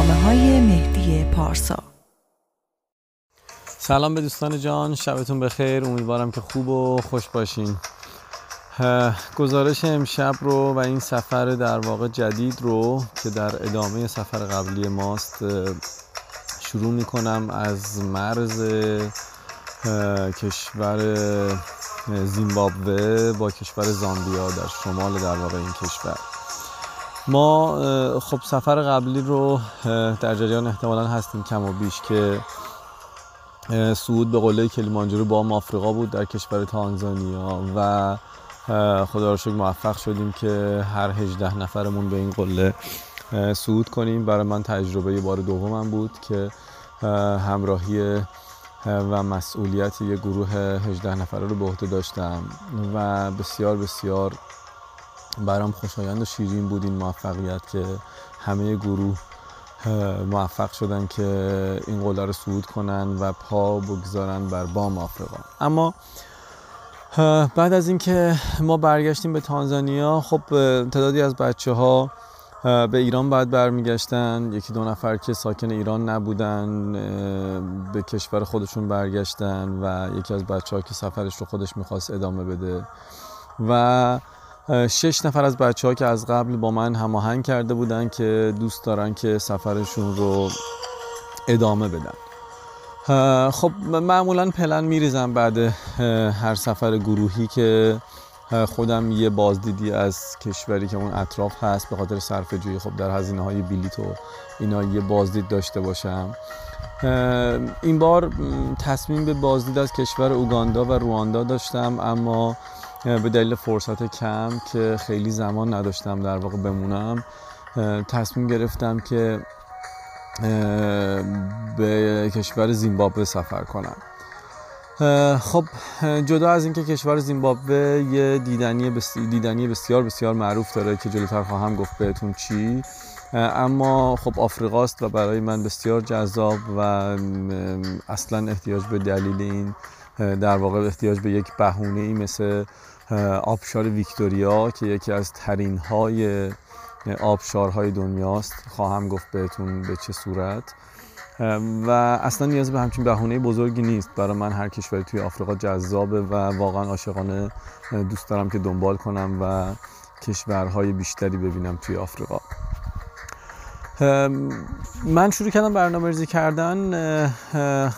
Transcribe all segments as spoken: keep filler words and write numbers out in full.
نامه‌های مهدی پارسا. سلام به دوستان جان، شبتون بخیر. امیدوارم که خوب و خوش باشین. گزارش امشب رو و این سفر در واقع جدید رو که در ادامه سفر قبلی ماست شروع میکنم از مرز کشور زیمبابوه با کشور زامبیا در شمال در واقع این کشور. ما خب سفر قبلی رو در جریان احتمالاً هستیم کم و بیش که صعود به قله کلیمانجارو با آفریقا بود در کشور تانزانیا و خدا رو شکر موفق شدیم که هر هجده نفرمون به این قله صعود کنیم. برای من تجربه بار دومم بود که همراهی و مسئولیت یک گروه هجده نفره رو به عهده داشتم و بسیار بسیار برام خوشایند و شیرین بود این موفقیت که همه گروه موفق شدن که این قله رو صعود کنن و پا بگذارن بر بام آفریقا. اما بعد از اینکه ما برگشتیم به تانزانیا، خب تعدادی از بچه ها به ایران بعد برمیگشتن، یکی دو نفر که ساکن ایران نبودن به کشور خودشون برگشتن و یکی از بچه ها که سفرش رو خودش میخواست ادامه بده و شش نفر از بچه ها که از قبل با من هماهنگ کرده بودن که دوست دارن که سفرشون رو ادامه بدن. خب معمولا پلن میریزم بعد هر سفر گروهی که خودم یه بازدیدی از کشوری که اون اطراف هست به خاطر صرفه جویی خب در هزینه های بلیط و اینا یه بازدید داشته باشم. این بار تصمیم به بازدید از کشور اوگاندا و رواندا داشتم، اما به دلیل فرصت کم که خیلی زمان نداشتم در واقع بمونم، تصمیم گرفتم که به کشور زیمبابوه سفر کنم. خب جدا از اینکه کشور زیمبابوه یه دیدنی, بسی دیدنی بسیار بسیار معروف داره که جلوتر خواهم گفت بهتون چی، اما خب آفریقاست و برای من بسیار جذاب و اصلا احتیاج به دلیل این در واقع احتیاج به یک بهونه ای مثل آبشار ویکتوریا که یکی از ترین های آبشارهای دنیاست، خواهم گفت بهتون به چه صورت، و اصلا نیاز به همچین بهونه بزرگی نیست. برای من هر کشوری توی آفریقا جذابه و واقعا عاشقانه دوست دارم که دنبال کنم و کشورهای بیشتری ببینم توی آفریقا. من شروع کردم برنامه‌ریزی کردن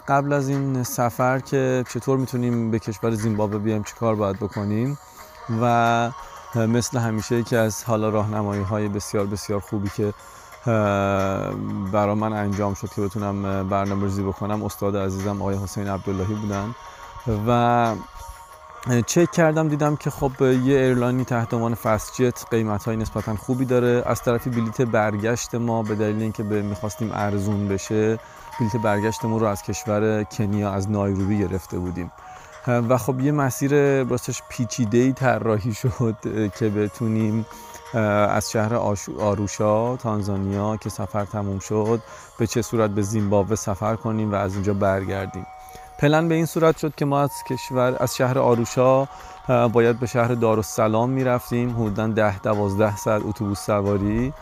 قبل از این سفر که چطور میتونیم به کشور زیمبابوه بیایم، چه کار باید بکنیم و مثل همیشه که از حالا راهنمایی‌های بسیار بسیار خوبی که برای من انجام شد که بتونم برنامه‌ریزی بکنم استاد عزیزم آقای حسین عبداللهی بودن و چک کردم دیدم که خب یه ایرلاینی تحت عنوان فست جت قیمت‌های نسبتاً خوبی داره. از طرفی بلیت برگشت ما به دلیل اینکه می‌خواستیم ارزون بشه بلیت برگشتمون رو از کشور کنیا از نایروبی گرفته بودیم و خب یه مسیر راستش پیچیده‌ای طراحی شد که بتونیم از شهر آروشا تانزانیا که سفر تموم شد به چه صورت به زیمبابوه سفر کنیم و از اینجا برگردیم. پلن به این صورت شد که ما از کشور از شهر آروشا باید به شهر دار السلام می‌رفتیم، حدوداً ده تا دوازده ساعت اتوبوس سواری.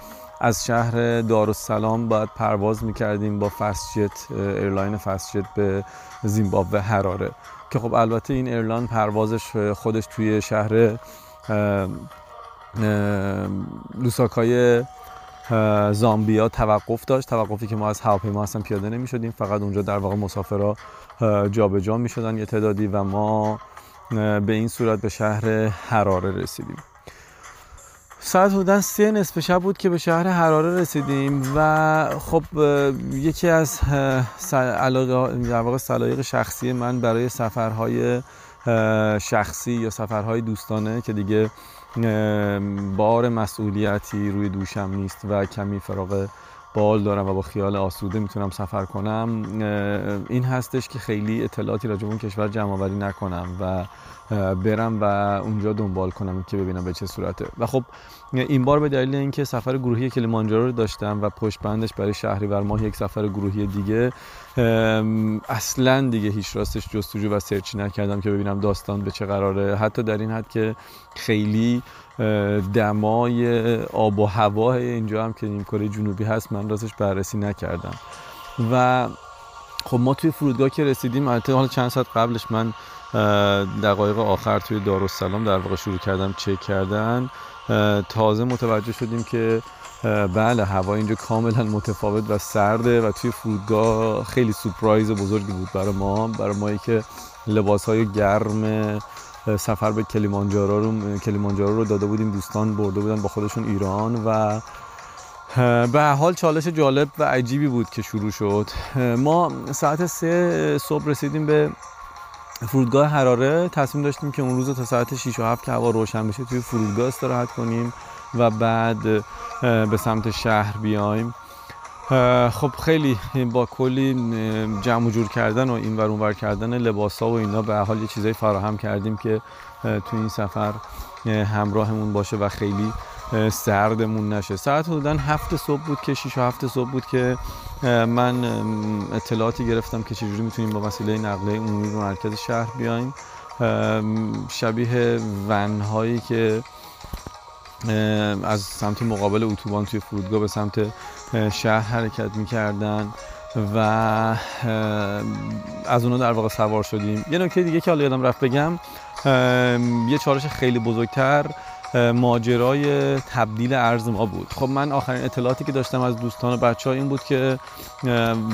از شهر دار السلام باید پرواز می‌کردیم با فست جت، ایرلاین فست جت به زیمبابوه هراره که خب البته این ایرلاین پروازش خودش توی شهر لوساکای زامبیا توقف داشت، توقفی که ما از هواپیما اصلا پیاده نمی‌شدیم، فقط اونجا در واقع مسافرها جابجا می‌شدن یه تعدادی و ما به این صورت به شهر هراره رسیدیم. ساعت حدوداً سه نصف شب بود که به شهر هراره رسیدیم و خب یکی از علاقه در واقع سلایق شخصی من برای سفرهای شخصی یا سفرهای دوستانه که دیگه بار مسئولیتی روی دوشم نیست و کمی فراغ بال دارم و با خیال آسوده میتونم سفر کنم این هستش که خیلی اطلاعاتی راجع به اون کشور جمع‌آوری نکنم و برم و اونجا دنبال کنم که ببینم به چه صورته. و خب این بار به دلیل اینکه سفر گروهی کلیمانجارو رو داشتم و پشت بندش برای شهریور ماه یک سفر گروهی دیگه، اصلا دیگه هیچ راستش جستجو و سرچ نکردم که ببینم داستان به چه قراره، حتی در این حد که خیلی دمای آب و هوا اینجا هم که نیمکره جنوبی هست من راستش بررسی نکردم. و خب ما توی فرودگاه که رسیدیم، البته حالا چند ساعت قبلش من دقایق آخر توی دار السلام در واقع شروع کردم چک کردن، تازه متوجه شدیم که بله هوا اینجا کاملا متفاوت و سرده و توی فرودگاه خیلی سورپرایز بزرگی بود برای ما، برای مایی که لباس‌های گرم سفر به کلیمانجارو رو کلیمانجارو رو داده بودیم، دوستان برده بودن با خودشون ایران. و به هر حال چالش جالب و عجیبی بود که شروع شد. ما ساعت سه صبح رسیدیم به فرودگاه هراره، تصمیم داشتیم که اون روز تا ساعت شش و هفت که هوا روشن بشه توی فرودگاه استراحت کنیم و بعد به سمت شهر بیایم. خب خیلی با کلی جمع و جور کردن و این ور اون ور کردن لباسا و اینا به هر حال یه چیزایی فراهم کردیم که توی این سفر همراهمون باشه و خیلی سردمون نشه. ساعت حدوداً هفت صبح بود که شش و هفت صبح بود که من اطلاعاتی گرفتم که چجوری میتونیم با وسیله نقلیه عمومی به مرکز شهر بیایم. شبیه ون هایی که از سمت مقابل اتوبان توی فرودگاه به سمت شهر حرکت میکردن و از اونا در واقع سوار شدیم. یه نکته دیگه که حالا یادم رفت بگم، یه چالش خیلی بزرگتر ماجرای تبدیل ارز ما بود. خب من آخرین اطلاعاتی که داشتم از دوستان و بچه‌ها این بود که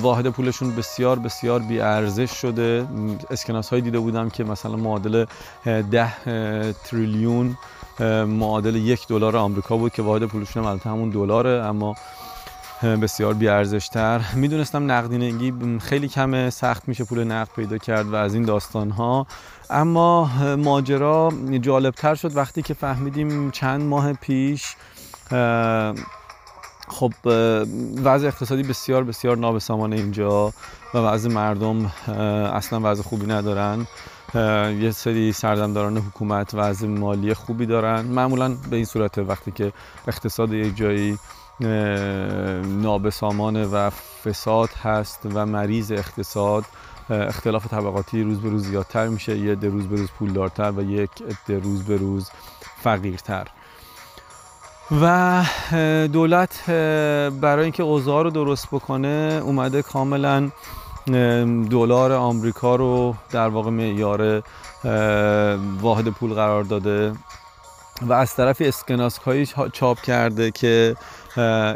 واحد پولشون بسیار بسیار بی‌ارزش شده. اسکناس‌هایی دیده بودم که مثلا معادل ده تریلیون معادل یک دلار آمریکا بود که واحد پولشون البته همون دلاره اما بسیار بی‌ارزش‌تر. میدونستم نقدینگی خیلی کمه، سخت میشه پول نقد پیدا کرد و از این داستان‌ها، اما ماجرا جالب‌تر شد وقتی که فهمیدیم چند ماه پیش خب وضع اقتصادی بسیار بسیار نابسامانه اینجا و وضع مردم اصلا وضع خوبی ندارن. یه سری سردمداران حکومت وضع مالی خوبی دارن، معمولا به این صورته وقتی که اقتصاد یه جایی نابسامانه و فساد هست و مریض اقتصاد، اختلاف طبقاتی روز به روز زیادتر میشه، یه عده روز به روز پولدارتر و یک عده روز به روز فقیرتر. و دولت برای اینکه اوضاع رو درست بکنه اومده کاملا دلار آمریکا رو در واقع معیار واحد پول قرار داده و از طرفی اسکناس‌هایی چاپ کرده که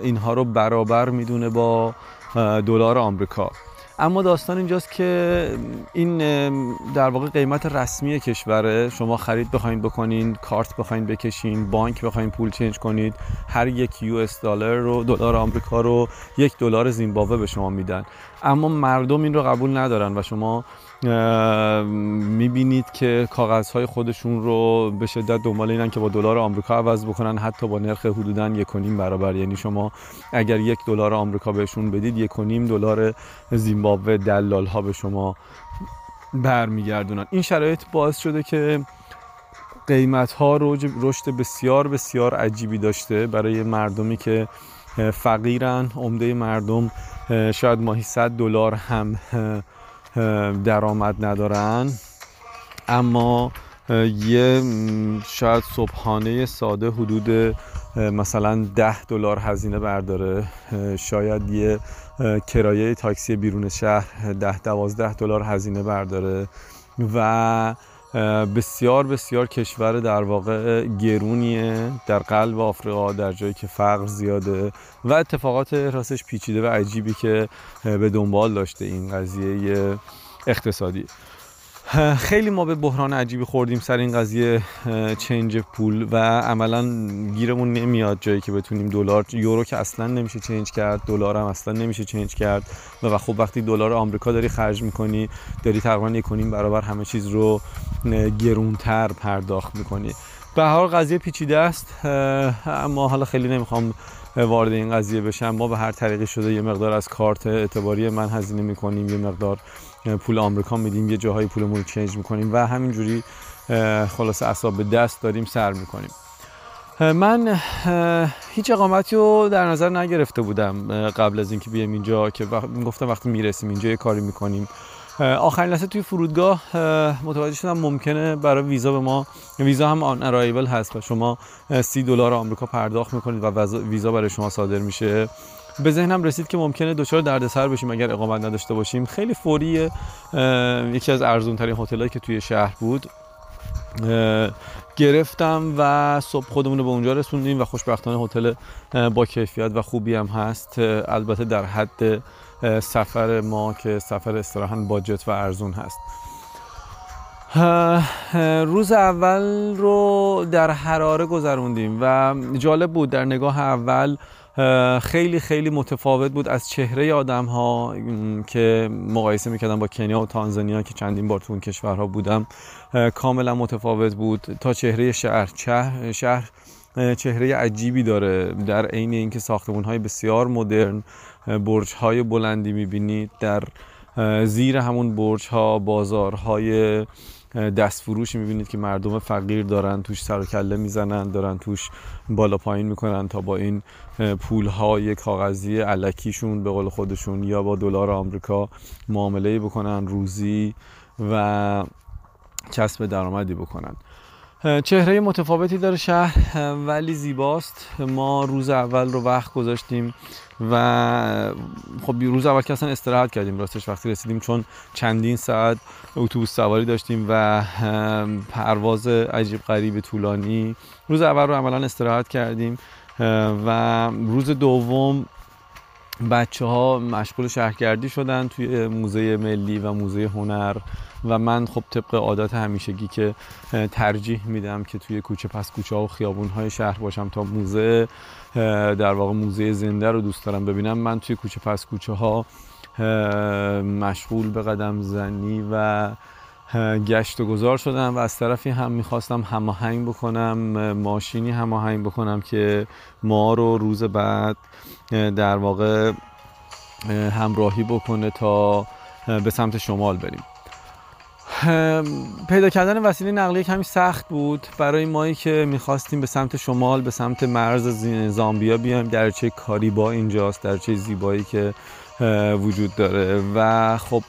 اینها رو برابر میدونه با دلار آمریکا. اما داستان اینجاست که این در واقع قیمت رسمی کشوره، شما خرید بخواید بکنین، کارت بخواید بکشین، بانک بخواید پول چنج کنید، هر یک یو اس دلار رو دلار آمریکا رو یک دلار زیمبابوه به شما میدن، اما مردم این رو قبول ندارن و شما میبینید که کاغذهای خودشون رو به شدت دنبال اینن که با دلار آمریکا عوض بکنن، حتی با نرخ حدوداً یک و نیم برابر. یعنی شما اگر یک دلار آمریکا بهشون بدید یک و نیم دلار زیمبابوه دلال‌ها به شما برمیگردونن. این شرایط باعث شده که قیمت‌ها رشد بسیار بسیار عجیبی داشته برای مردمی که فقیرن. عمده مردم شاید ماهی صد دلار هم درآمد ندارن، اما یه شاید صبحانه ساده حدود مثلا ده دلار هزینه برداره، شاید یه کرایه تاکسی بیرون شهر ده دوازده دلار هزینه برداره و بسیار بسیار کشور در واقع گرونیه در قلب آفریقا، در جایی که فقر زیاده و اتفاقات راستش پیچیده و عجیبی که به دنبال داشته این قضیه اقتصادی. خیلی ما به بحران عجیبی خوردیم سر این قضیه چنج پول و عملا گیرمون نمیاد جایی که بتونیم دلار، یورو که اصلا نمیشه چنج کرد، دلار هم اصلا نمیشه چنج کرد و خب وقتی دلار آمریکا داری خرج میکنی داری تقریبا یک و نیم برابر همه چیز رو گرونتر پرداخت میکنی. به هر حال قضیه پیچیده است، اما حالا خیلی نمیخوام وارد این قضیه بشم. ما به هر طریقی شده یه مقدار از کارت اعتباری من هزینه میکنیم، یه مقدار پول آمریکا میدیم، یه جاهای پولمون رو چنج میکنیم و همینجوری خلاص اعصاب به دست داریم سر میکنیم. من هیچ اقامتی رو در نظر نگرفته بودم قبل از اینکه بیام اینجا، که گفتم وقتی میرسیم اینجا یه کاری میکنیم. آخرین لحظه توی فرودگاه متوجه شدم ممکنه برای ویزا به ما، ویزا هم آن ارایول هست و شما سی دلار آمریکا پرداخت میکنید و ویزا برای شما صادر میشه. به ذهنم رسید که ممکنه دچار دردسر بشیم اگر اقامت نداشته باشیم. خیلی فوری یکی از ارزون ترین هتلایی که توی شهر بود گرفتم و صبح خودمون رو به اونجا رسوندیم و خوشبختانه هتل با کیفیت و خوبی هم هست، البته در حد سفر ما که سفر استراحاً باجت و ارزون هست. روز اول رو در هراره گذروندیم و جالب بود. در نگاه اول خیلی خیلی متفاوت بود از چهره آدم ها که مقایسه میکردم با کنیا و تانزانیا که چندین بار تو اون کشورها بودم. کاملا متفاوت بود تا چهره شهر. چه شهر چهره عجیبی داره، در عین اینکه ساختمون های بسیار مدرن، برج های بلندی میبینید، در زیر همون برج ها بازارهای دستفروشی میبینید که مردم فقیر دارن توش سر و کله میزنن، دارن توش بالا پایین میکنن تا با این پولهای کاغذی الکیشون به قول خودشون یا با دلار آمریکا معامله بکنن، روزی و کسب درآمدی بکنن. چهره متفاوتی داره شهر ولی زیباست. ما روز اول رو وقت گذاشتیم و خب روز اول که اصلا استراحت کردیم راستش وقتی رسیدیم، چون چندین ساعت اتوبوس سواری داشتیم و پرواز عجیب غریب طولانی. روز اول رو عملا استراحت کردیم و روز دوم بچه ها مشغول شهرگردی شدن توی موزه ملی و موزه هنر و من خب طبق عادت همیشگی که ترجیح میدم که توی کوچه پس کوچه ها و خیابون های شهر باشم تا موزه، در واقع موزه زنده رو دوست دارم ببینم. من توی کوچه پس کوچه ها مشغول به قدم زنی و گشت و گذار شدم و از طرفی هم میخواستم هماهنگ بکنم، ماشینی هماهنگ بکنم که ما رو روز بعد در واقع همراهی بکنه تا به سمت شمال بریم. پیدا کردن وسیله نقلیه کمی سخت بود برای مایی که میخواستیم به سمت شمال، به سمت مرز زامبیا بیایم. دریاچه کاریبا اینجاست، دریاچه زیبایی که وجود داره و خب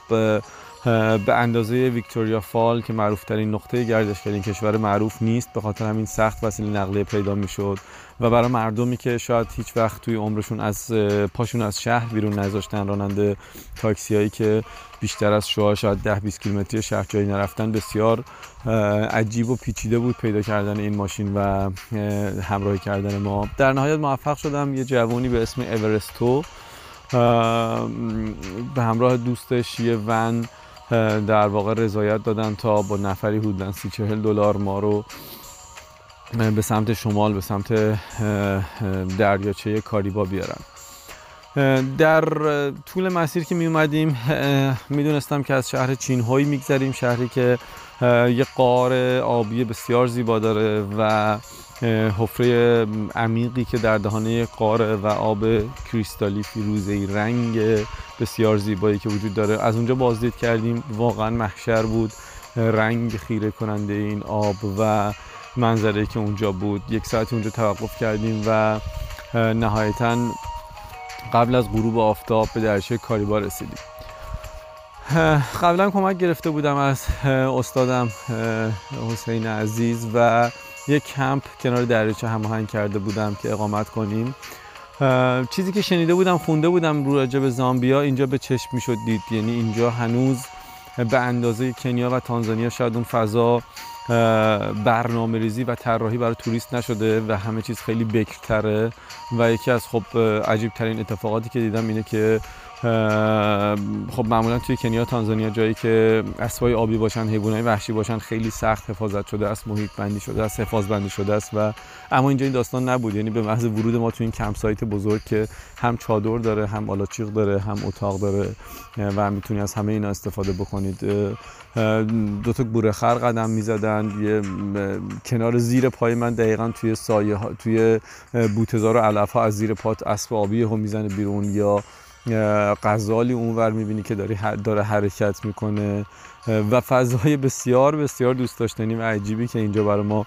به اندازه ویکتوریا فال که معروف ترین نقطه گردشگری این کشور معروف نیست، به خاطر همین سخت وسیله نقلیه پیدا میشد و برای مردمی که شاید هیچ وقت توی عمرشون از پاشون از شهر بیرون نذاشتن، راننده تاکسی هایی که بیشتر از شوها شاید ده بیست کیلومتری شهر جایی نرفتن، بسیار عجیب و پیچیده بود پیدا کردن این ماشین و همراهی کردن ما. در نهایت موفق شدم یه جوانی به اسم اورستو به همراه دوستش یه ون در واقع رضایت دادن تا با نفری حدوداً سی چهل دلار ما رو به سمت شمال، به سمت دریاچه کاریبا بیارن. در طول مسیر که می اومدیم می دونستم که از شهر چینهایی می گذریم، شهری که یه غار آبی بسیار زیبا داره و حفره عمیقی که در دهانه غار و آب کریستالی فیروزه‌ای رنگ بسیار زیبایی که وجود داره. از اونجا بازدید کردیم، واقعا محشر بود رنگ خیره کننده این آب و منظره که اونجا بود. یک ساعت اونجا توقف کردیم و نهایتاً قبل از غروب آفتاب به دریاچه کاریبا رسیدیم. قبلا کمک گرفته بودم از استادم حسین عزیز و یک کمپ کنار دریاچه هماهنگ کرده بودم که اقامت کنیم. چیزی که شنیده بودم، خونده بودم رو راجع به زامبیا، اینجا به چشم میشد دید. یعنی اینجا هنوز به اندازه کنیا و تانزانیا شاید اون فضا برنامه ریزی و طراحی برای توریست نشده و همه چیز خیلی بکرتره و یکی از خب عجیب ترین اتفاقاتی که دیدم اینه که خب معمولا توی کنیا، تانزانیا جایی که اسبای آبی باشن، حیوانات وحشی باشن، خیلی سخت حفاظت شده است، محیط بندی شده است، حفاظ بندی شده است و اما اینجا این داستان نبود. یعنی به محض ورود ما توی این کمپ سایت بزرگ که هم چادر داره، هم آلاچیق داره، هم اتاق داره و هم میتونی از همه اینا استفاده بکنید، دو تا گوره خر قدم میزدن یه کنار زیر پای من دقیقاً توی سایه ها، توی بوته‌زار و علف‌ها از زیر پات اسب آبی هم میزنه بیرون یا غزالی اونور میبینی که داره حرکت میکنه و فضای بسیار بسیار دوست داشتنی و عجیبی که اینجا برای ما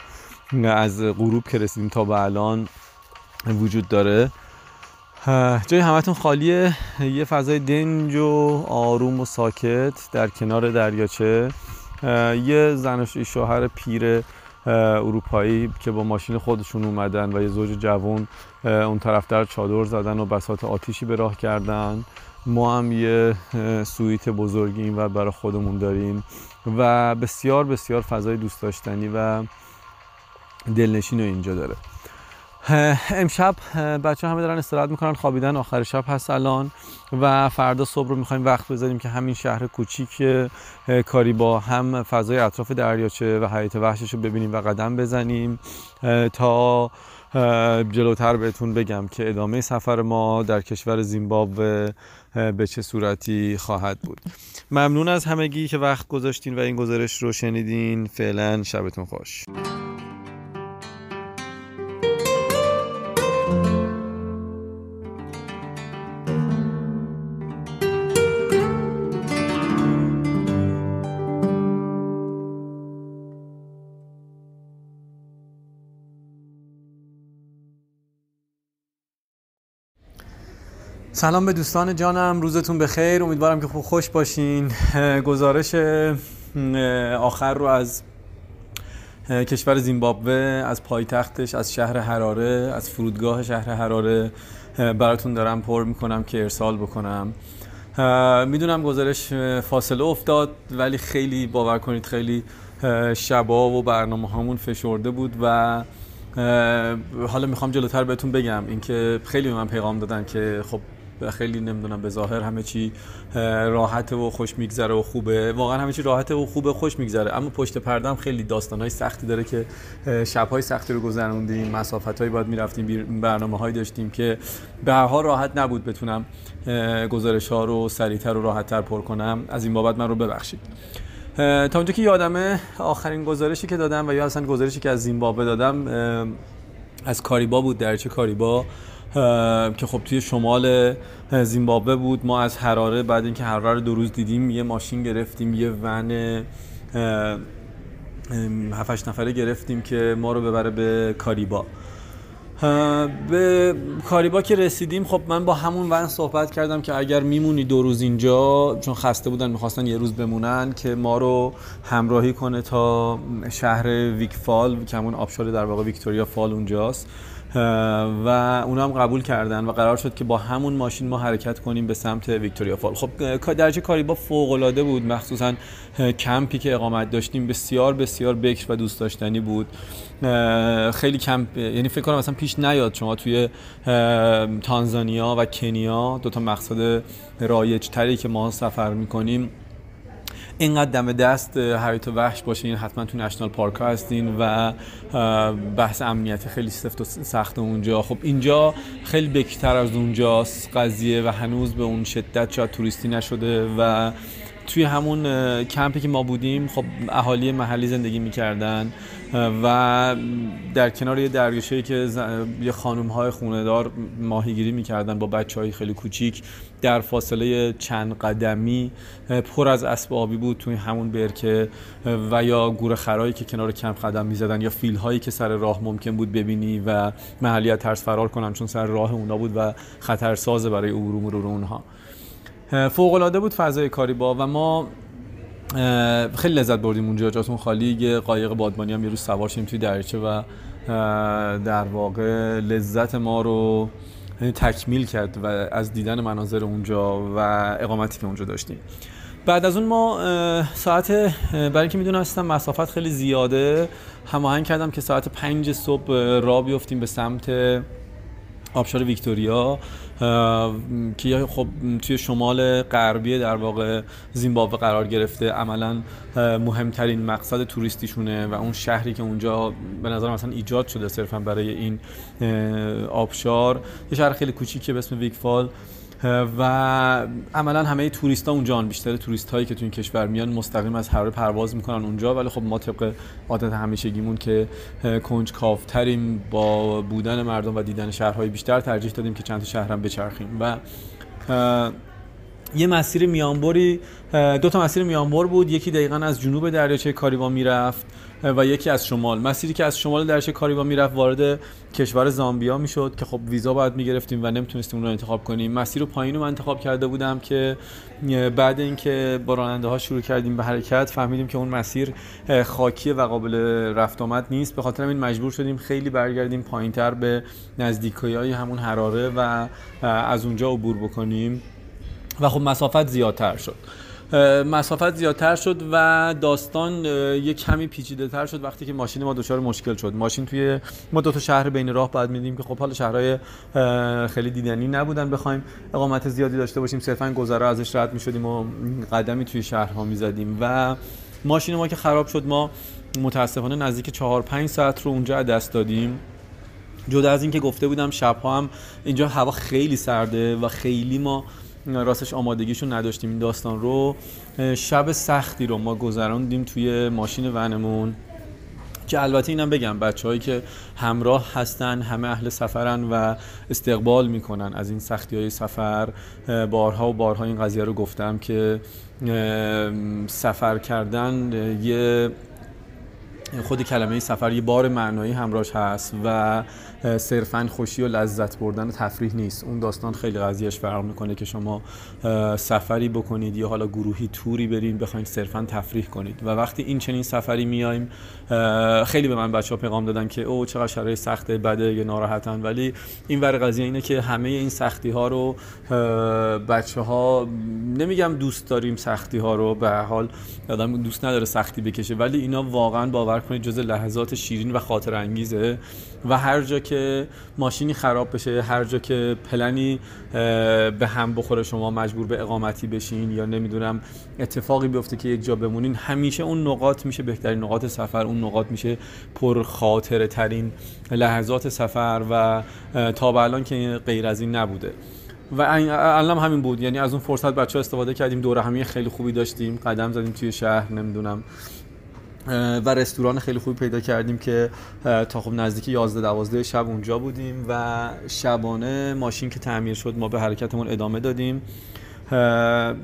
از غروب که رسیدیم تا به الان وجود داره. جای همتون خالیه، یه فضای دنج و آروم و ساکت در کنار دریاچه. یه زن و شوهر پیر اروپایی که با ماشین خودشون اومدن و یه زوج جوان اون طرف در چادر زدن و بساط آتیشی به راه کردن. ما هم یه سویت بزرگی اینور برای خودمون داریم و بسیار بسیار فضای دوست داشتنی و دلنشین رو اینجا داره. امشب بچه همه دارن استراحت میکنن، خوابیدن، آخر شب هست الان و فردا صبح رو میخوایم وقت بذاریم که همین شهر کوچیک کاریبا هم فضای اطراف دریاچه و حیات وحشش رو ببینیم و قدم بزنیم تا جلوتر بهتون بگم که ادامه سفر ما در کشور زیمبابوه به چه صورتی خواهد بود. ممنون از همگی که وقت گذاشتین و این گزارش رو شنیدین. فعلا شبتون خوش. سلام به دوستان جانم، روزتون بخیر، امیدوارم که خوب خوش باشین. گزارش آخر رو از کشور زیمبابوه، از پایتختش، از شهر هراره، از فرودگاه شهر هراره براتون دارم پر میکنم که ارسال بکنم. میدونم گزارش فاصله افتاد ولی خیلی باور کنید خیلی شبا و برنامه هامون فشرده بود و حالا میخوام جلوتر بهتون بگم اینکه خیلی به من پیغام دادن که خب خیلی نمیدونم به ظاهر همه چی راحته و خوش میگذره و خوبه. واقعا همه چی راحته و خوبه، خوش میگذره، اما پشت پرده هم خیلی داستانهای سختی داره که شبهای سختی رو گذروندیم، مسافتهایی باید میرفتیم، برنامه‌هایی داشتیم که به هر حال راحت نبود بتونم گزارش‌ها رو سریعتر و راحت‌تر پر کنم. از این بابت من رو ببخشید. تا اونجا که یادمه آخرین گزارشی که دادم و یا اصلا گزارشی که از زیمبابوه دادم از کاریبا بود، دریاچه کاریبا که خب توی شمال زیمبابوه بود. ما از هراره بعد اینکه هراره دو روز دیدیم یه ماشین گرفتیم، یه ون هفت هشت نفره گرفتیم که ما رو ببره به کاریبا. به کاریبا که رسیدیم خب من با همون ون صحبت کردم که اگر میمونی دو روز اینجا، چون خسته بودن میخواستن یه روز بمونن، که ما رو همراهی کنه تا شهر ویکفال که همون آبشار در واقع ویکتوریا فال اونجاست و اونا هم قبول کردن و قرار شد که با همون ماشین ما حرکت کنیم به سمت ویکتوریا فال. خب درجه کاریبا فوق‌العاده بود، مخصوصا کمپی که اقامت داشتیم بسیار بسیار بکر و دوست داشتنی بود. خیلی کمپ، یعنی فکر کنم مثلا پیش نیاد شما توی تانزانیا و کنیا، دو تا مقصد رایج تری که ما سفر می‌کنیم، اینقدر دم دست حیات وحش باشه. این حتما تو نشنال پارک ها هستین و بحث امنیت خیلی سفت و سخت اونجا. خب اینجا خیلی بکتر از اونجاست قضیه و هنوز به اون شدت شاید توریستی نشده و توی همون کمپی که ما بودیم خب اهالی محلی زندگی میکردن و در کنار یه دریاچه‌ای که یه خانم‌های خونه‌دار ماهیگیری می‌کردن با بچه‌های خیلی کوچیک، در فاصله چند قدمی پر از اسب آبی بود توی همون برکه و یا گوره خرایی که کنار کمپ قدم می‌زدن یا فیل‌هایی که سر راه ممکن بود ببینی و محلی از ترس فرار کنن چون سر راه اونا بود و خطرساز برای عبور و مرور اونها. فوق‌العاده بود فضای کاریبا و ما خیلی لذت بردیم اونجا. جاتون خالی، یه قایق بادبانی هم یه روز سوار شدیم توی دریاچه و در واقع لذت ما رو تکمیل کرد و از دیدن مناظر اونجا و اقامتی که اونجا داشتیم. بعد از اون ما ساعت، برای اینکه میدونستم مسافت خیلی زیاده، هماهنگ کردم که ساعت پنج صبح راه بیفتیم به سمت آبشار ویکتوریا که خب توی شمال غربی در واقع زیمبابوه قرار گرفته، عملا مهمترین مقصد توریستیشونه و اون شهری که اونجا به نظر مثلا ایجاد شده صرفا برای این آبشار، یه شهر خیلی کوچیکه به اسم ویکفال و عملا همه توریستا اونجان، بیشتر توریست هایی که تو این کشور میان مستقیم از هراره پرواز میکنن اونجا. ولی خب ما طبق عادت همیشگیمون که کنجکاوتریم با بودن مردم و دیدن شهرهای بیشتر، ترجیح دادیم که چند تا شهرم بچرخیم و یه مسیر میانبری، دو تا مسیر میانبر بود، یکی دقیقاً از جنوب دریاچه کاریبا میرفت و یکی از شمال. مسیری که از شمال دریاچه کاریبا میرفت وارد کشور زامبیا میشد که خب ویزا باید میگرفتیم و نمیتونستیم اون رو انتخاب کنیم. مسیر رو پایین رو من انتخاب کرده بودم که بعد اینکه با راننده ها شروع کردیم به حرکت فهمیدیم که اون مسیر خاکیه و قابل رفت آمد نیست، به خاطر همین مجبور شدیم خیلی برگردیم پایینتر به نزدیکی‌های همون هراره و از اونجا عبور بکنیم و خب مسافت زیادتر شد. مسافت زیادتر شد و داستان یه کمی پیچیده تر شد وقتی که ماشین ما دچار مشکل شد. ماشین توی ما دو تا شهر بین راه بعد می‌دیدیم که خب حالا شهرهای خیلی دیدنی نبودن بخوایم اقامت زیادی داشته باشیم، صرفاً گذرا ازش رد می‌شدیم و قدمی توی شهرها می‌زدیم و ماشین ما که خراب شد ما متأسفانه نزدیک چهار پنج ساعت رو اونجا دست دادیم. جدا از این که گفته بودم شب‌ها هم اینجا هوا خیلی سرده و خیلی ما راستش آمادگیشون نداشتیم. این داستان رو شب سختی رو ما گذراندیم توی ماشین ونمون که البته اینم بگم بچه‌هایی که همراه هستن همه اهل سفرن و استقبال میکنن از این سختی‌های سفر. بارها و بارها این قضیه رو گفتم که سفر کردن یه خود کلمه سفر یه بار معنایی همراهش هست و صرفاً خوشی و لذت بردن و تفریح نیست. اون داستان خیلی قضیهش فرق میکنه که شما سفری بکنید یا حالا گروهی توری برید بخواید صرفاً تفریح کنید. و وقتی این چنین سفری میایم خیلی به من بچه‌ها پیغام دادن که او چقدر شرایط سخته، بده یا ناراحتن، ولی این ور قضیه اینه که همه این سختی ها رو بچه‌ها، نمیگم دوست داریم سختی ها رو، به حال آدم دوست نداره سختی بکشه، ولی اینا واقعاً باور کنید جزء لحظات شیرین و خاطر انگیزه و هر جا که ماشینی خراب بشه، هر جا که پلنی به هم بخوره شما مجبور به اقامتی بشین یا نمیدونم اتفاقی بیفته که یک جا بمونین، همیشه اون نقاط میشه بهترین نقاط سفر، اون نقاط میشه پرخاطره ترین لحظات سفر و تا به الان که غیر از این نبوده و الان همین بود. یعنی از اون فرصت بچه‌ها استفاده کردیم، دوره همی خیلی خوبی داشتیم، قدم زدیم توی شهر، نمیدونم و رستوران خیلی خوبی پیدا کردیم که تا خب نزدیک یازده دوازده شب اونجا بودیم و شبانه ماشین که تعمیر شد ما به حرکتمون ادامه دادیم.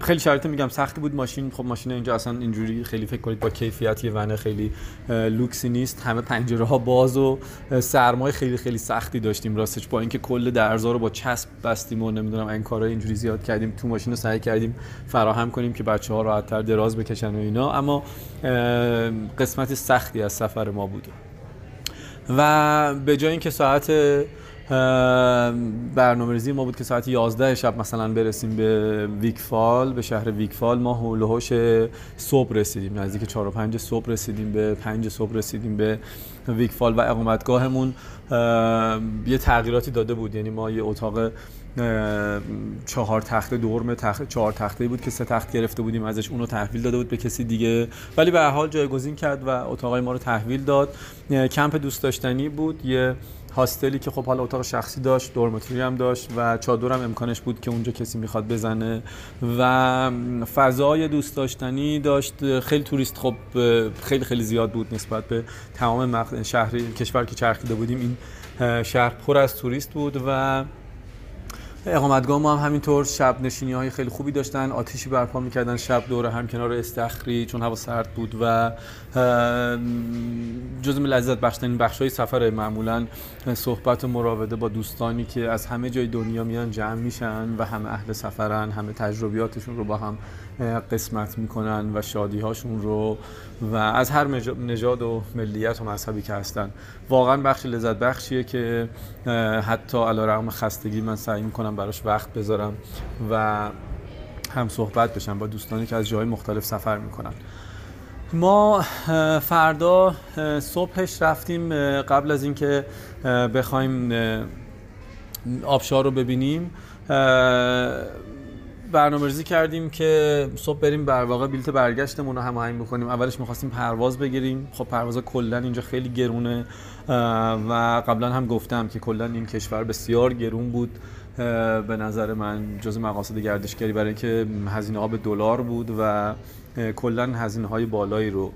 خیلی شرایط میگم سختی بود. ماشین خب ماشین اینجا اصلا اینجوری خیلی فکر کنید با کیفیت یه ونه خیلی لوکسی نیست، همه پنجره ها باز و سرمای خیلی خیلی سختی داشتیم راستش، با اینکه کل درزا رو با چسب بستیم و نمیدونم این کارهای اینجوری زیاد کردیم تو ماشین، رو سعی کردیم فراهم کنیم که بچه‌ها راحت تر دراز بکشن و اینا، اما قسمت سختی از سفر ما بود و به جای اینکه ساعت برنامه‌ریزی ما بود که ساعت یازده شب مثلا برسیم به ویکفال، به شهر ویکفال، ما هول و هوش صبح رسیدیم، نزدیک چهار و پنج صبح رسیدیم به پنج صبح رسیدیم به ویکفال و اقامتگاهمون یه تغییراتی داده بود. یعنی ما یه اتاق چهار تخته دورم تخت چهار تخته بود که سه تخت گرفته بودیم ازش، اونو تحویل داده بود به کسی دیگه، ولی به هر حال جایگزین کرد و اتاقای ما رو تحویل داد. کمپ دوست داشتنی بود، یه هاستلی که خب حالا اتاق شخصی داشت، دورمتوری هم داشت و چادر هم امکانش بود که اونجا کسی میخواد بزنه و فضای دوست داشتنی داشت. خیلی توریست خب خیلی خیلی زیاد بود نسبت به تمام مق... شهر کشور که چرخیده بودیم، این شهر پر از توریست بود و اقامتگاه ما هم همینطور شب نشینی های خیلی خوبی داشتن، آتیشی برپا میکردن شب دوره هم کنار استخری چون هوا سرد بود و جزو لذت بخشترین بخش های سفره. معمولا صحبت و مراوده با دوستانی که از همه جای دنیا میان جمع میشن و همه اهل سفرن، همه تجربیاتشون رو با هم قسمت میکنن و شادی هاشون رو و از هر نژاد و ملیت و مذهبی که هستن. واقعا بخش لذت بخشیه که حتی علی رغم خستگی من سعی میکنم براش وقت بذارم و هم صحبت بشم با دوستانی که از جاهای مختلف سفر میکنن. ما فردا صبحش رفتیم، قبل از اینکه بخوایم آبشار رو ببینیم برنامه‌ریزی کردیم که صبح بریم بر واقع بلیت برگشتمون رو هماهنگ بکنیم. اولش می‌خواستیم پرواز بگیریم، خب پروازا کلا اینجا خیلی گرونه و قبلا هم گفتم که کلا این کشور بسیار گرون بود به نظر من، جز مقاصد گردشگری برای اینکه هزینه‌ها به دلار بود و کلا هزینه‌های بالایی رو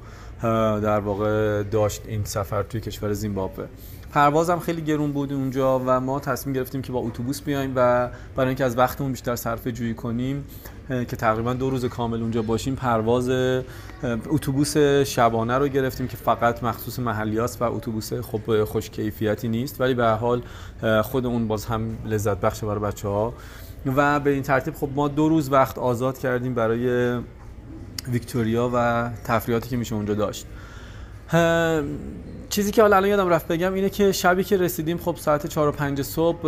در واقع داشت این سفر توی کشور زیمبابوه. پرواز هم خیلی گرون بود اونجا و ما تصمیم گرفتیم که با اتوبوس بیایم و برای اینکه از وقتمون بیشتر صرفه جویی کنیم که تقریبا دو روز کامل اونجا باشیم، پرواز اتوبوس شبانه رو گرفتیم که فقط مخصوص محلیاست و اتوبوس خب خوش کیفیتی نیست، ولی به هر حال خود اون باز هم لذت بخش برای بچه‌ها. و به این ترتیب خب ما دو روز وقت آزاد کردیم برای ویکتوریا و تفریحاتی که میشه اونجا داشت. چیزی که حالا الان یادم رفت بگم اینه که شبی که رسیدیم خب ساعت چهار و پنج صبح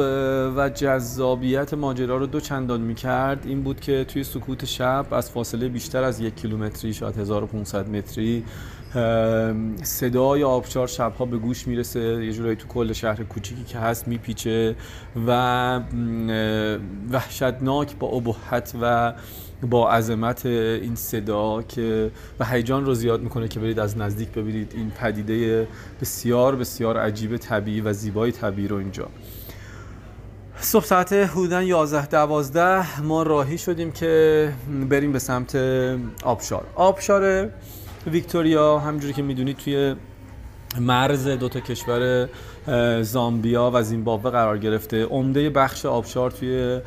و جذابیت ماجرا رو دو چندان میکرد این بود که توی سکوت شب از فاصله بیشتر از یک کیلومتری، شاید هزار و پانصد متری، صدای آبشار شبها به گوش میرسه، یه جورایی تو کل شهر کوچیکی که هست میپیچه و وحشتناک با ابهت و با عظمت این صدا که و هیجان رو زیاد میکنه که برید از نزدیک ببینید این پدیده بسیار بسیار عجیب طبیعی و زیبای طبیعی رو. اینجا صبح ساعت حدوداً یازده دوازده ما راهی شدیم که بریم به سمت آبشار. آبشار ویکتوریا همجوری که میدونید توی مرز دوتا کشور زامبیا و زیمبابوه قرار گرفته. عمده بخش آبشار توی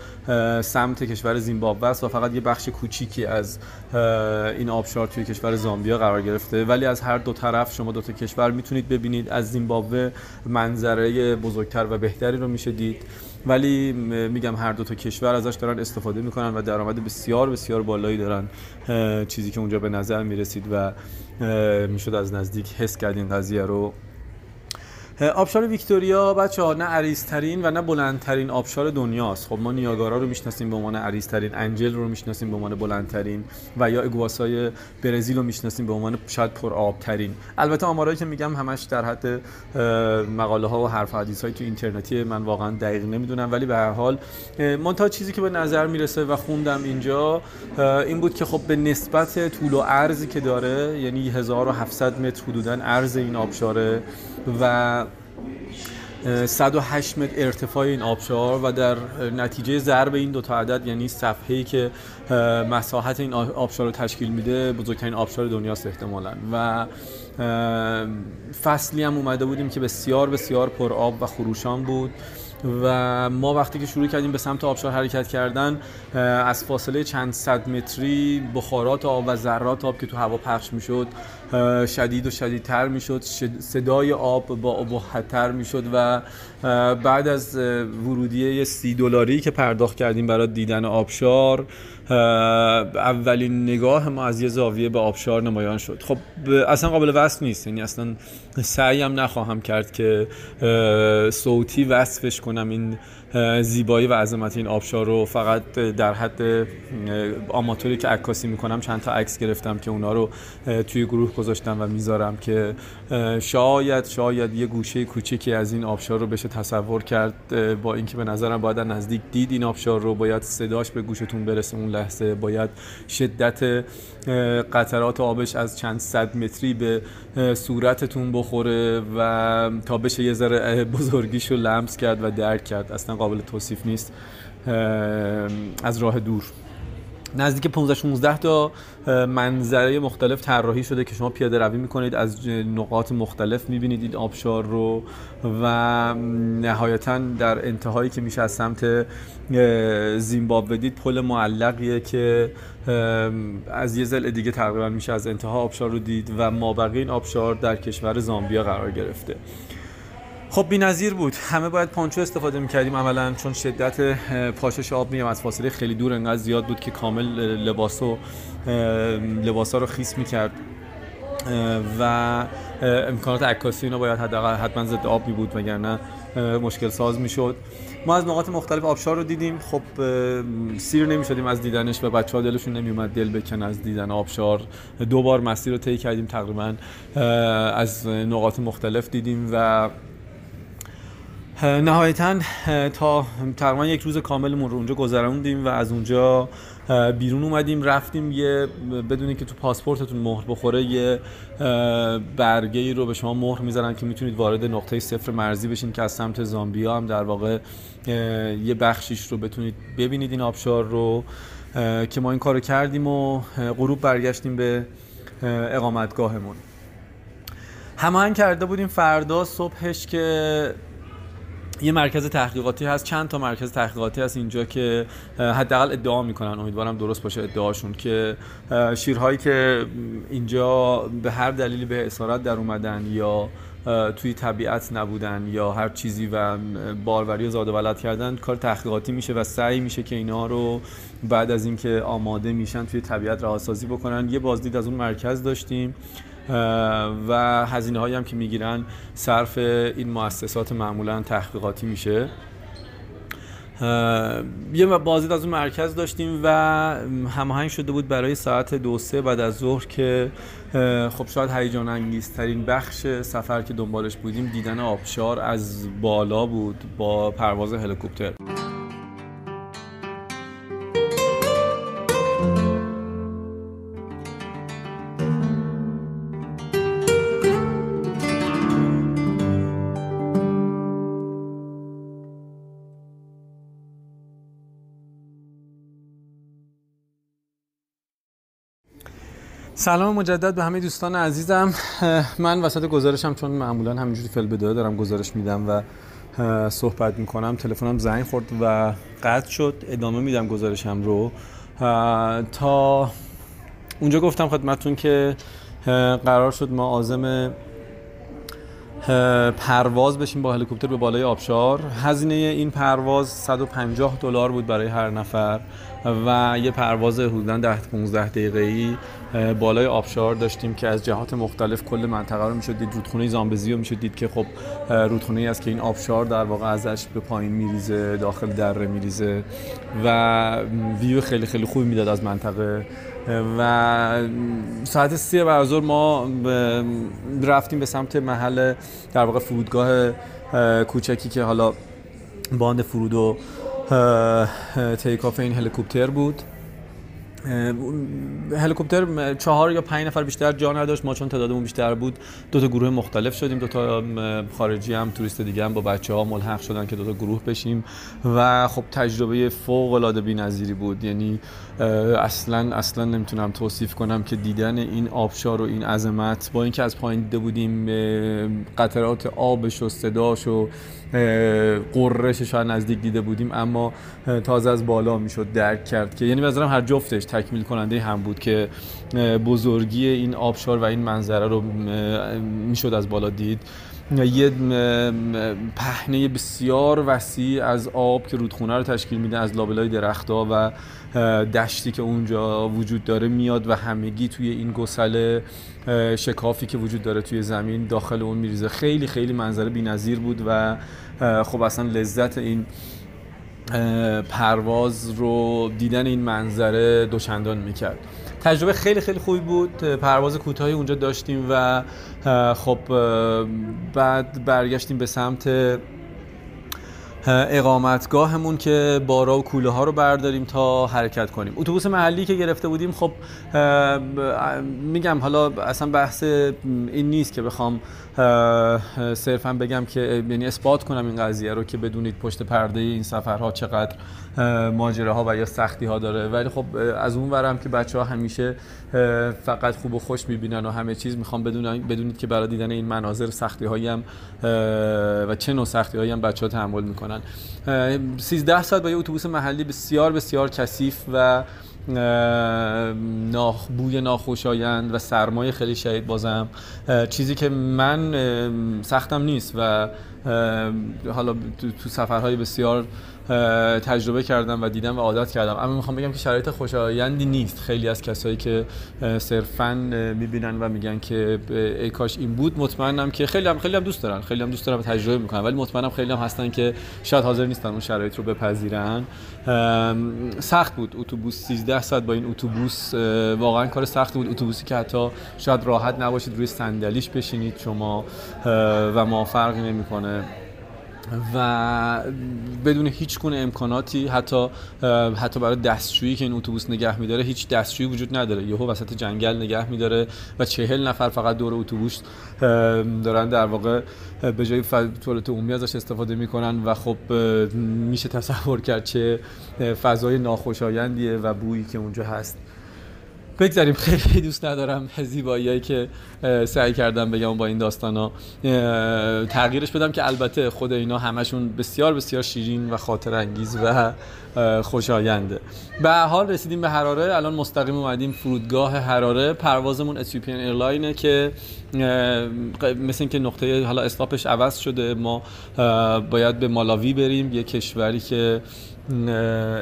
سمت کشور زیمبابوه است و فقط یه بخش کوچیکی از این آبشار توی کشور زامبیا قرار گرفته، ولی از هر دو طرف شما دوتا کشور میتونید ببینید. از زیمبابوه منظره بزرگتر و بهتری رو میشه دید، ولی میگم هر دو تا کشور ازش دارن استفاده میکنن و درآمد بسیار بسیار بالایی دارن، چیزی که اونجا به نظر میرسید و میشد از نزدیک حس کرد این قضیه رو. آبشار ویکتوریا بچه‌ها نه عریض‌ترین و نه بلندترین آبشار دنیاست. خب ما نیاگارا رو میشناسیم به عنوان عریض‌ترین، انجل رو میشناسیم به عنوان بلندترین و یا اگواسای برزیل رو میشناسیم به عنوان شاید پرآب‌ترین. البته آمارایی که میگم همش در حد مقاله‌ها و حرف حدیث‌های تو اینترنتی، من واقعا دقیق نمیدونم، ولی به هر حال منتها چیزی که به نظر میرسه و خوندم اینجا این بود که خب به نسبت طول و عرضی که داره، یعنی هزار و هفتصد متر حدوداً عرض این آبشاره و صد و هشت متر ارتفاع این آبشار و در نتیجه ضرب این دو تا عدد، یعنی صفحه‌ای که مساحت این آبشار رو تشکیل میده، بزرگترین آبشار دنیاست احتمالاً. و فصلی هم اومده بودیم که بسیار بسیار پر آب و خروشان بود و ما وقتی که شروع کردیم به سمت آبشار حرکت کردن، از فاصله چند صد متری بخارات آب و ذرات آب که تو هوا پخش میشد شدید و شدیدتر میشد، صدای آب با ابهت‌تر میشد و بعد از ورودیه سی دلاری که پرداخت کردیم برای دیدن آبشار، اولین نگاه ما از یه زاویه به آبشار نمایان شد. خب اصلا قابل وصف نیست، یعنی اصلا سعی هم نخواهم کرد که صوتی وصفش کنم این زیبایی و عظمت این آبشار رو. فقط در حد آماتوری که عکاسی میکنم چند تا عکس گرفتم که اونا رو توی گروه گذاشتم و میذارم که شاید شاید یه گوشه کوچیکی از این آبشار رو بشه تصور کرد، با اینکه به نظرم باید نزدیک دید این آبشار رو، باید صداش به گوشتون برسه اون لحظه، باید شدت قطرات آبش از چند صد متری به صورتتون بخوره و تا بشه یه ذره بزرگیش رو لمس کرد و درک کرد. اصلا قابل توصیف نیست از راه دور. نزدیک پانزده شانزده تا منظره مختلف طراحی شده که شما پیاده روی میکنید، از نقاط مختلف میبینید این آبشار رو و نهایتاً در انتهایی که میشه از سمت زیمبابوه دید، پل معلقیه که از یه ضلع دیگه تقریباً میشه از انتها آبشار رو دید و مابقی این آبشار در کشور زامبیا قرار گرفته. خب بی‌نظیر بود، همه باید پانچو استفاده می‌کردیم عملاً، چون شدت پاشش آب میام از فاصله خیلی دور انقدر زیاد بود که کامل لباسو لباسا رو خیس می‌کرد و امکانات عکاسی اینا باید حداقل حتما ضد آب می بود، وگرنه مشکل ساز می‌شد. ما از نقاط مختلف آبشار رو دیدیم، خب سیر نمی‌شدیم از دیدنش و بچه‌ها دلشون نمی‌اومد دل بکن از دیدن آبشار. دو بار مسیر رو طی کردیم تقریباً، از نقاط مختلف دیدیم و نهایتاً تا تقریباً یک روز کاملمون رو اونجا گذروندیم و از اونجا بیرون اومدیم، رفتیم یه بدونی که تو پاسپورتتون مهر بخوره یه برگه‌ای رو به شما مهر میزنن که میتونید وارد نقطه صفر مرزی بشین که از سمت زامبیا هم در واقع یه بخشیش رو بتونید ببینید این آبشار رو، که ما این کارو کردیم و غروب برگشتیم به اقامتگاهمون. هماهنگ کرده بودیم فردا صبحش که یه مرکز تحقیقاتی هست، چند تا مرکز تحقیقاتی هست اینجا که حداقل ادعا میکنن، امیدوارم درست باشه ادعاشون، که شیرهایی که اینجا به هر دلیلی به اسارت در اومدن یا توی طبیعت نبودن یا هر چیزی و باروری و زاد و ولد کردن کار تحقیقاتی میشه و سعی میشه که اینا رو بعد از اینکه آماده میشن توی طبیعت رهاسازی بکنن. یه بازدید از اون مرکز داشتیم و هزینه هایی هم که میگیرن صرف این مؤسسات معمولا تحقیقاتی میشه. یه بازدید از اون مرکز داشتیم و هماهنگ شده بود برای ساعت دو سه بعد از ظهر که خب شاید هیجان انگیزترین بخش سفر که دنبالش بودیم دیدن آبشار از بالا بود با پرواز هلیکوپتر. سلام مجدد به همه دوستان عزیزم. من وسط گزارشم، چون معمولا همینجوری فعل بداهه دارم گزارش میدم و صحبت میکنم، تلفنم زنگ خورد و قطع شد. ادامه میدم گزارشم رو تا اونجا گفتم خدمتتون که قرار شد ما عازم پرواز بشیم با هلیکوپتر به بالای آبشار. هزینه این پرواز صد و پنجاه دلار بود برای هر نفر و یه پرواز حدوداً ده تا پانزده دقیقه‌ای بالای آبشار داشتیم که از جهات مختلف کل منطقه رو میشد دید. رودخونه زامبزی رو میشد دید که خب رودخونه‌ای است که این آبشار در واقع ازش به پایین میریزه، داخل دره میریزه و ویو خیلی خیلی خوبی میداد از منطقه. و ساعت سه بعد از ظهر ما رفتیم به سمت محل در واقع فرودگاه کوچکی که حالا باند فرود و تیکاف این هلیکوپتر بود. هلیکوپتر چهار یا پنج نفر بیشتر جا نداشت، ما چون تعدادمون بیشتر بود دو تا گروه مختلف شدیم، دو تا خارجی هم توریست دیگه هم با بچه‌ها ملحق شدن که دو تا گروه بشیم و خب تجربه فوق العاده بی‌نظیری بود. یعنی اصلا اصلا نمیتونم توصیف کنم که دیدن این آبشار و این عظمت، با اینکه از پایین دیده بودیم قطرات آبش و صداش و قررشش رو نزدیک دیده بودیم، اما تازه از بالا میشد درک کرد که یعنی بذارم هر جفتش تکمیل کننده هم بود که بزرگی این آبشار و این منظره رو میشد از بالا دید. یه پهنه بسیار وسیع از آب که رودخونه رو تشکیل میده از لابلای درخت‌ها و دشتی که اونجا وجود داره میاد و همگی توی این گسل شکافی که وجود داره توی زمین داخل اون میریزه. خیلی خیلی منظره بی‌نظیر بود و خب اصلا لذت این پرواز رو دیدن این منظره دوچندان میکرد. تجربه خیلی خیلی خوبی بود. پرواز کوتاهی اونجا داشتیم و خب بعد برگشتیم به سمت اقامتگاهمون که بارا و کوله ها رو برداریم تا حرکت کنیم. اتوبوس محلی که گرفته بودیم، خب میگم حالا اصلا بحث این نیست که بخوام صرفا بگم که یعنی اثبات کنم این قضیه رو که بدونید پشت پرده این سفرها چقدر ماجراها و یا سختی ها داره، ولی خب از اون ورم که بچه‌ها همیشه فقط خوب و خوش میبینن و همه چیز، میخوام بدونید بدونید که برای دیدن این مناظر سختی هایی هم و چه نوع سختی هایی هم بچه‌ها تحمل میکنن. سیزده ساعت با یه اتوبوس محلی بسیار بسیار کثیف و بوی ناخوشایند و سرمایه خیلی شدید، بازم چیزی که من سختم نیست و حالا تو سفرهای بسیار تجربه کردم و دیدم و عادت کردم، اما میخوام بگم که شرایط خوشایندی نیست. خیلی از کسایی که صرفاً میبینن و میگن که ای کاش این بود، مطمئنم که خیلی هم خیلی هم دوست دارن، خیلی هم دوست دارن و تجربه میکنن، ولی مطمئنم خیلی هم هستن که شاید حاضر نیستن اون شرایط رو بپذیرن. سخت بود اتوبوس، سیزده ساعت با این اتوبوس واقعا کار سخت بود. اتوبوسی که حتی شاید راحت نباشید روی صندلیش بشینید شما و ما فرقی نمیکنه و بدون هیچ گونه امکاناتی حتی حتی برای دستشویی که این اتوبوس نگه می‌داره هیچ دستشویی وجود نداره. یهو وسط جنگل نگه می‌داره و چهل نفر فقط دور اتوبوس دارن در واقع به جای توالت عمومی ازش استفاده می‌کنن و خب میشه تصور کرد چه فضای ناخوشایندیه و بویی که اونجا هست. بگذاریم، خیلی دوست ندارم زیباییایی که سعی کردم بگم با این داستانا تغییرش بدم، که البته خود اینا همشون بسیار بسیار شیرین و خاطر انگیز و خوشاینده. به حال رسیدیم به هراره، الان مستقیم اومدیم فرودگاه هراره. پروازمون اتیوپیان ایرلاینه که مثل اینکه نقطه حالا استاپش عوض شده، ما باید به مالاوی بریم، یه کشوری که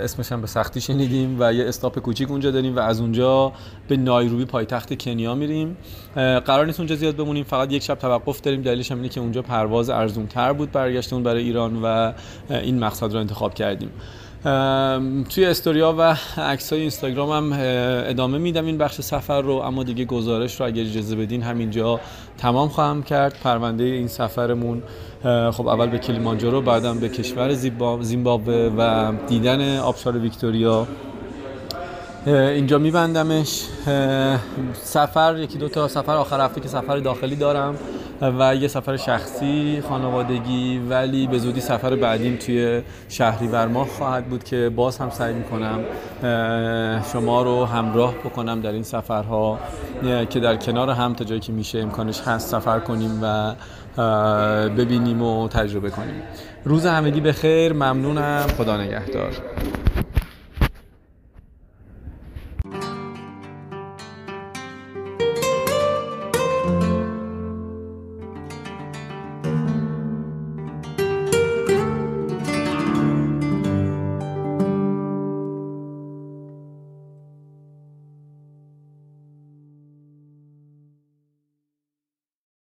اسمش هم به سختی شنیدیم، و یه استاپ کوچیک اونجا داریم و از اونجا به نایروبی پایتخت کنیا میریم. قرار نیست اونجا زیاد بمونیم، فقط یک شب توقف داریم. دلیلش هم اینه که اونجا پرواز ارزون‌تر بود برگشتمون برای ایران و این مقصد رو انتخاب کردیم. توی استوریا و عکس‌های اینستاگرام هم ادامه میدم این بخش سفر رو، اما دیگه گزارش رو اگه اجازه بدین همینجا تمام خواهم کرد. پرونده این سفرمون خب اول به کلیمانجارو، بعدم به کشور زیمبابوه و دیدن آبشار ویکتوریا اینجا میبندمش. سفر یکی دو تا سفر آخر هفته که سفر داخلی دارم و یه سفر شخصی خانوادگی، ولی به زودی سفر بعدیم توی شهریور ماه خواهد بود که باز هم سعی میکنم شما رو همراه بکنم در این سفرها، که در کنار هم تا جایی که میشه امکانش هست سفر کنیم و ببینیم و تجربه کنیم. روز همگی بخیر، ممنونم، خدا نگهدار.